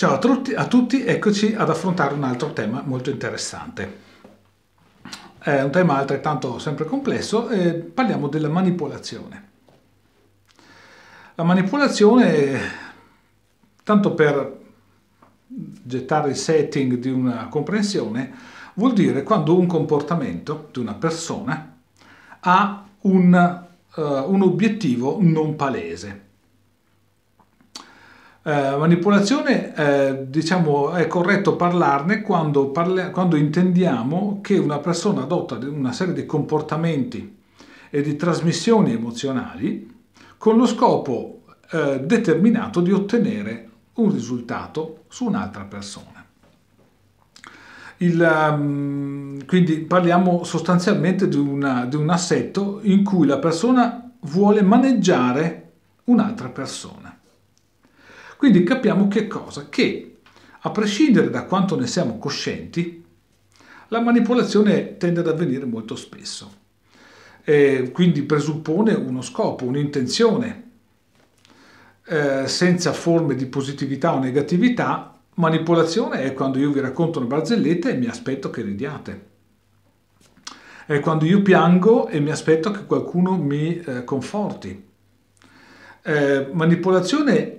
Ciao a tutti, eccoci ad affrontare un altro tema molto interessante. È un tema altrettanto sempre complesso, parliamo della manipolazione. La manipolazione, tanto per gettare il setting di una comprensione, vuol dire quando un comportamento di una persona ha un obiettivo non palese. Manipolazione, diciamo, è corretto parlarne quando intendiamo che una persona adotta una serie di comportamenti e di trasmissioni emozionali con lo scopo determinato di ottenere un risultato su un'altra persona. Quindi parliamo sostanzialmente di un assetto in cui la persona vuole maneggiare un'altra persona. Quindi capiamo che cosa? Che, a prescindere da quanto ne siamo coscienti, la manipolazione tende ad avvenire molto spesso. Quindi presuppone uno scopo, un'intenzione, senza forme di positività o negatività. Manipolazione è quando io vi racconto una barzelletta e mi aspetto che ridiate. È quando io piango e mi aspetto che qualcuno mi conforti. Manipolazione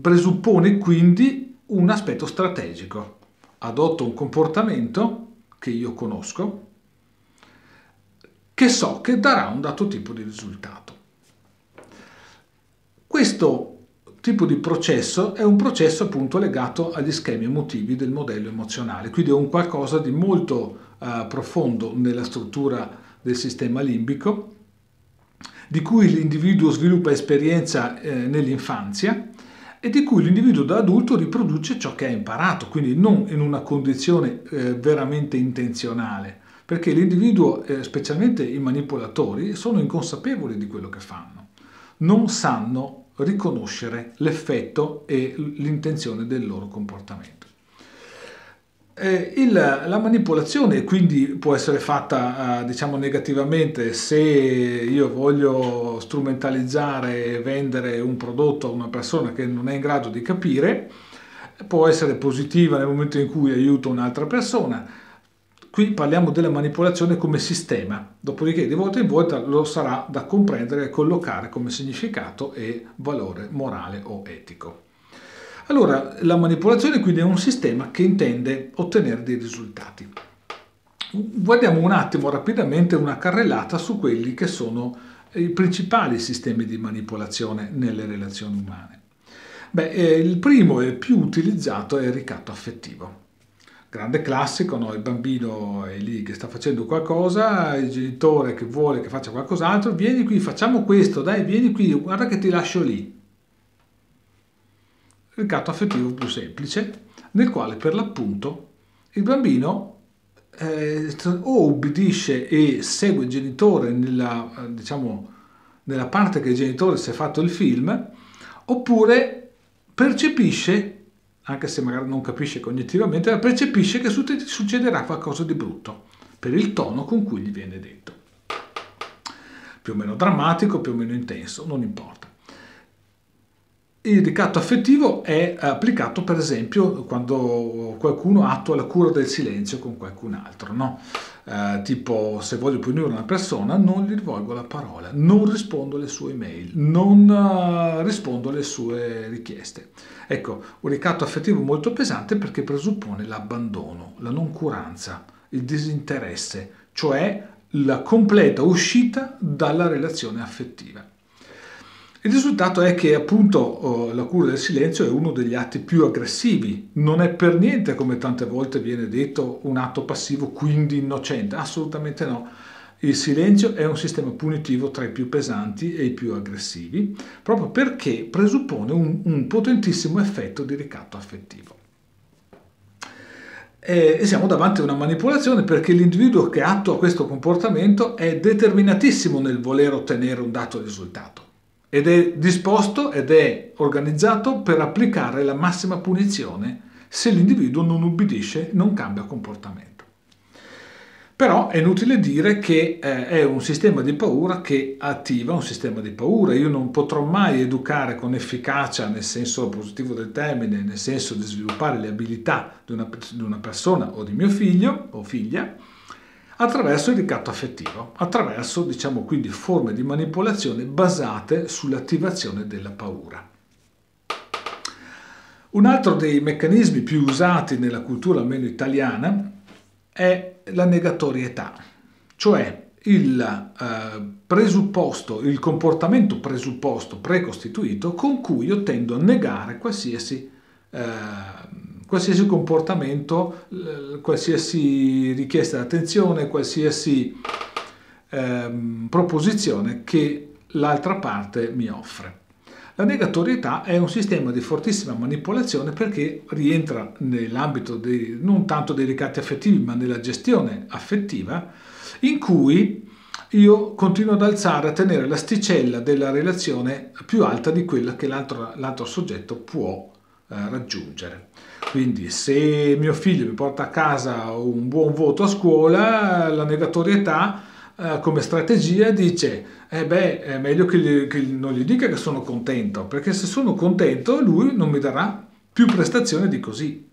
presuppone quindi un aspetto strategico. Adotto un comportamento che io conosco, che so che darà un dato tipo di risultato. Questo tipo di processo è un processo appunto legato agli schemi emotivi del modello emozionale, quindi è un qualcosa di molto profondo nella struttura del sistema limbico, di cui l'individuo sviluppa esperienza nell'infanzia e di cui l'individuo da adulto riproduce ciò che ha imparato, quindi non in una condizione veramente intenzionale, perché l'individuo, specialmente i manipolatori, sono inconsapevoli di quello che fanno, non sanno riconoscere l'effetto e l'intenzione del loro comportamento. La manipolazione quindi può essere fatta, diciamo, negativamente. Se io voglio strumentalizzare e vendere un prodotto a una persona che non è in grado di capire, può essere positiva nel momento in cui aiuto un'altra persona. Qui parliamo della manipolazione come sistema, dopodiché di volta in volta lo sarà da comprendere e collocare come significato e valore morale o etico. Allora, la manipolazione quindi è un sistema che intende ottenere dei risultati. Guardiamo un attimo rapidamente una carrellata su quelli che sono i principali sistemi di manipolazione nelle relazioni umane. Il primo e più utilizzato è il ricatto affettivo. Grande classico, no? Il bambino è lì che sta facendo qualcosa, il genitore che vuole che faccia qualcos'altro, vieni qui, facciamo questo, dai, vieni qui, guarda che ti lascio lì. Ricatto affettivo più semplice, nel quale per l'appunto il bambino o ubbidisce e segue il genitore nella parte che il genitore si è fatto il film, oppure percepisce, anche se magari non capisce cognitivamente, ma percepisce che succederà qualcosa di brutto per il tono con cui gli viene detto. Più o meno drammatico, più o meno intenso, non importa. Il ricatto affettivo è applicato per esempio quando qualcuno attua la cura del silenzio con qualcun altro, no? Tipo, se voglio punire una persona non gli rivolgo la parola, non rispondo alle sue email, non rispondo alle sue richieste. Ecco, un ricatto affettivo molto pesante perché presuppone l'abbandono, la noncuranza, il disinteresse, cioè la completa uscita dalla relazione affettiva. Il risultato è che appunto la cura del silenzio è uno degli atti più aggressivi, non è per niente, come tante volte viene detto, un atto passivo quindi innocente, assolutamente no. Il silenzio è un sistema punitivo tra i più pesanti e i più aggressivi, proprio perché presuppone un potentissimo effetto di ricatto affettivo. E siamo davanti a una manipolazione perché l'individuo che attua questo comportamento è determinatissimo nel voler ottenere un dato risultato. Ed è disposto ed è organizzato per applicare la massima punizione se l'individuo non ubbidisce, non cambia comportamento. Però è inutile dire che è un sistema di paura che attiva un sistema di paura. Io non potrò mai educare con efficacia, nel senso positivo del termine, nel senso di sviluppare le abilità di una persona o di mio figlio o figlia, attraverso il ricatto affettivo, attraverso, diciamo, quindi forme di manipolazione basate sull'attivazione della paura. Un altro dei meccanismi più usati nella cultura, almeno italiana, è la negatorietà, cioè il presupposto, il comportamento presupposto, precostituito, con cui io tendo a negare qualsiasi comportamento, qualsiasi richiesta di attenzione, qualsiasi proposizione che l'altra parte mi offre. La negatorietà è un sistema di fortissima manipolazione perché rientra nell'ambito non tanto dei ricatti affettivi ma nella gestione affettiva, in cui io continuo ad alzare, a tenere l'asticella della relazione più alta di quella che l'altro soggetto può raggiungere. Quindi se mio figlio mi porta a casa un buon voto a scuola, la negatorietà come strategia dice è meglio che non gli dica che sono contento, perché se sono contento lui non mi darà più prestazione di così.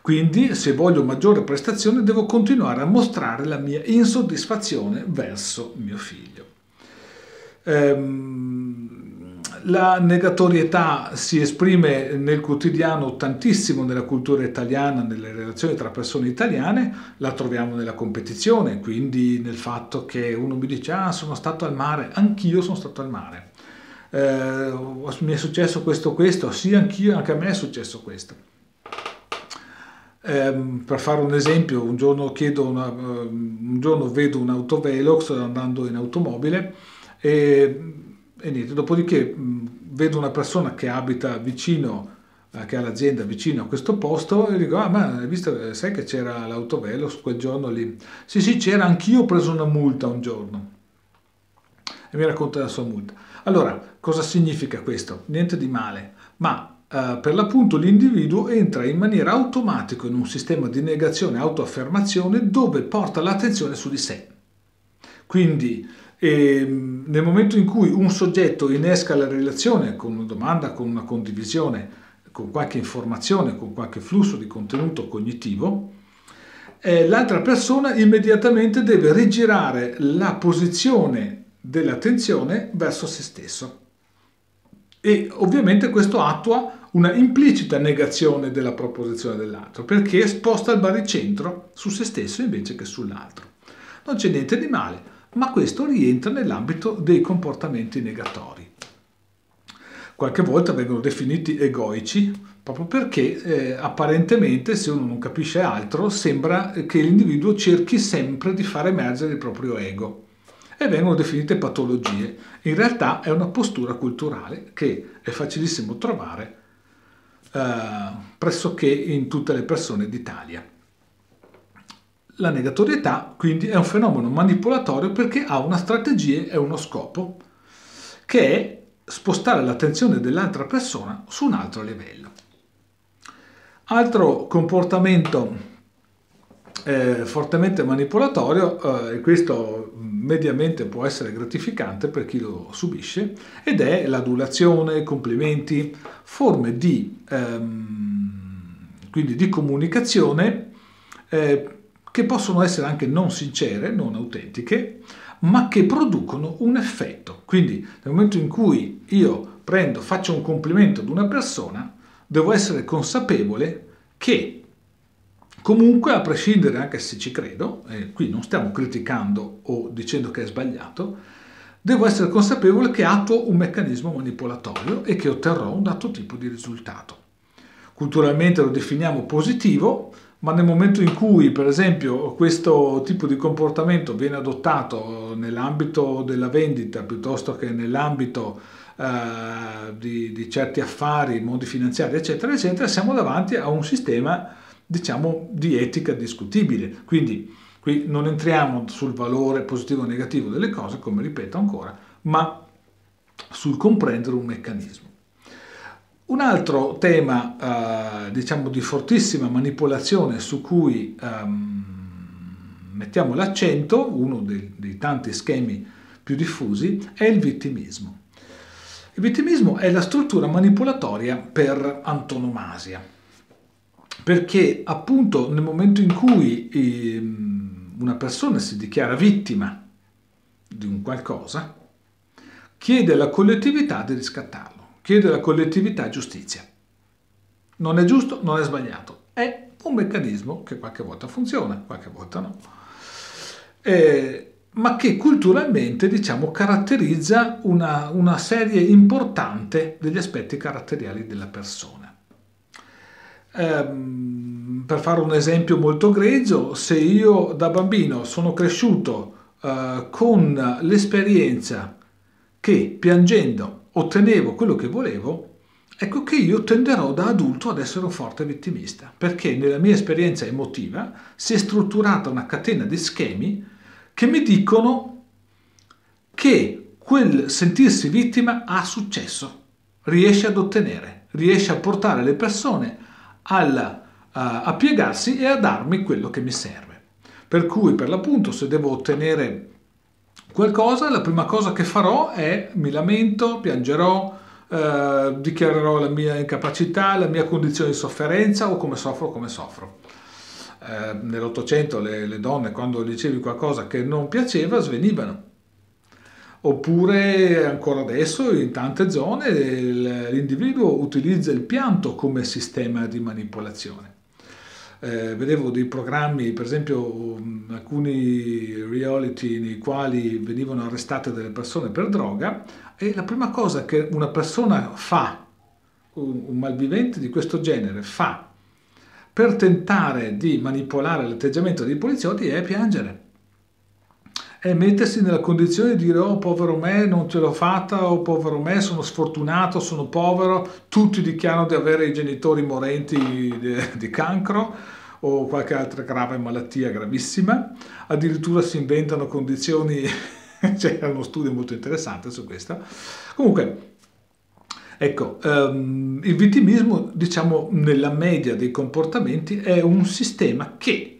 Quindi se voglio maggiore prestazione devo continuare a mostrare la mia insoddisfazione verso mio figlio. La negatorietà si esprime nel quotidiano tantissimo nella cultura italiana, nelle relazioni tra persone italiane, la troviamo nella competizione, quindi nel fatto che uno mi dice sono stato al mare, anch'io sono stato al mare, mi è successo questo, sì anch'io, anche a me è successo questo. Per fare un esempio, un giorno vedo un autovelox andando in automobile e niente, dopodiché vedo una persona che abita vicino, che ha l'azienda vicino a questo posto, e dico, ma hai visto, sai che c'era l'autovelox quel giorno lì? Sì, c'era, anch'io ho preso una multa un giorno. E mi racconta la sua multa. Allora, cosa significa questo? Niente di male, ma per l'appunto l'individuo entra in maniera automatica in un sistema di negazione e autoaffermazione dove porta l'attenzione su di sé. Quindi, nel momento in cui un soggetto innesca la relazione con una domanda, con una condivisione, con qualche informazione, con qualche flusso di contenuto cognitivo, l'altra persona immediatamente deve rigirare la posizione dell'attenzione verso se stesso. E ovviamente questo attua una implicita negazione della proposizione dell'altro, perché sposta il baricentro su se stesso invece che sull'altro. Non c'è niente di male, ma questo rientra nell'ambito dei comportamenti negatori. Qualche volta vengono definiti egoici, proprio perché apparentemente, se uno non capisce altro, sembra che l'individuo cerchi sempre di far emergere il proprio ego. E vengono definite patologie. In realtà è una postura culturale che è facilissimo trovare pressoché in tutte le persone d'Italia. La negatorietà quindi è un fenomeno manipolatorio perché ha una strategia e uno scopo, che è spostare l'attenzione dell'altra persona su un altro livello. Altro comportamento fortemente manipolatorio, e questo mediamente può essere gratificante per chi lo subisce, ed è l'adulazione, complimenti, forme di comunicazione che possono essere anche non sincere, non autentiche, ma che producono un effetto. Quindi nel momento in cui io faccio un complimento ad una persona, devo essere consapevole che comunque, a prescindere anche se ci credo, qui non stiamo criticando o dicendo che è sbagliato, devo essere consapevole che attuo un meccanismo manipolatorio e che otterrò un dato tipo di risultato. Culturalmente lo definiamo positivo, ma nel momento in cui, per esempio, questo tipo di comportamento viene adottato nell'ambito della vendita piuttosto che nell'ambito di certi affari, mondi finanziari, eccetera, eccetera, siamo davanti a un sistema, diciamo, di etica discutibile. Quindi qui non entriamo sul valore positivo o negativo delle cose, come ripeto ancora, ma sul comprendere un meccanismo. Un altro tema, diciamo, di fortissima manipolazione su cui mettiamo l'accento, uno dei tanti schemi più diffusi, è il vittimismo. Il vittimismo è la struttura manipolatoria per antonomasia, perché appunto nel momento in cui una persona si dichiara vittima di un qualcosa, chiede alla collettività di riscattarlo, chiede alla collettività giustizia. Non è giusto, non è sbagliato, è un meccanismo che qualche volta funziona, qualche volta no, ma che culturalmente, diciamo, caratterizza una serie importante degli aspetti caratteriali della persona. Per fare un esempio molto grezzo, se io da bambino sono cresciuto con l'esperienza che piangendo ottenevo quello che volevo, ecco che io tenderò da adulto ad essere un forte vittimista, perché nella mia esperienza emotiva si è strutturata una catena di schemi che mi dicono che quel sentirsi vittima ha successo, riesce ad ottenere, riesce a portare le persone a piegarsi e a darmi quello che mi serve. Per cui, per l'appunto, se devo ottenere qualcosa, la prima cosa che farò è mi lamento, piangerò, dichiarerò la mia incapacità, la mia condizione di sofferenza o come soffro, come soffro. Nell'Ottocento le donne, quando dicevi qualcosa che non piaceva, svenivano. Oppure ancora adesso in tante zone l'individuo utilizza il pianto come sistema di manipolazione. Vedevo dei programmi, per esempio alcuni reality nei quali venivano arrestate delle persone per droga, e la prima cosa che una persona fa, un malvivente di questo genere fa, per tentare di manipolare l'atteggiamento dei poliziotti è piangere. È mettersi nella condizione di dire «Oh, povero me, non ce l'ho fatta», «Oh, povero me, sono sfortunato, sono povero», tutti dichiarano di avere i genitori morenti di cancro o qualche altra grave malattia gravissima, addirittura si inventano condizioni, c'era uno studio molto interessante su questo. Comunque, ecco, il vittimismo, diciamo, nella media dei comportamenti è un sistema che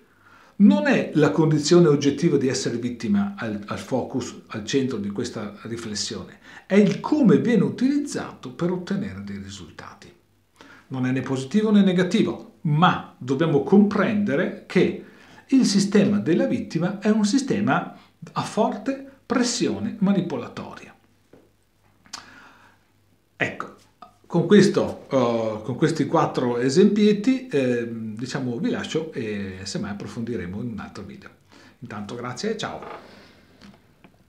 non è la condizione oggettiva di essere vittima al focus, al centro di questa riflessione, è il come viene utilizzato per ottenere dei risultati. Non è né positivo né negativo, ma dobbiamo comprendere che il sistema della vittima è un sistema a forte pressione manipolatoria. Ecco. Con questi 4 esempietti, diciamo, vi lascio e semmai approfondiremo in un altro video. Intanto grazie e ciao!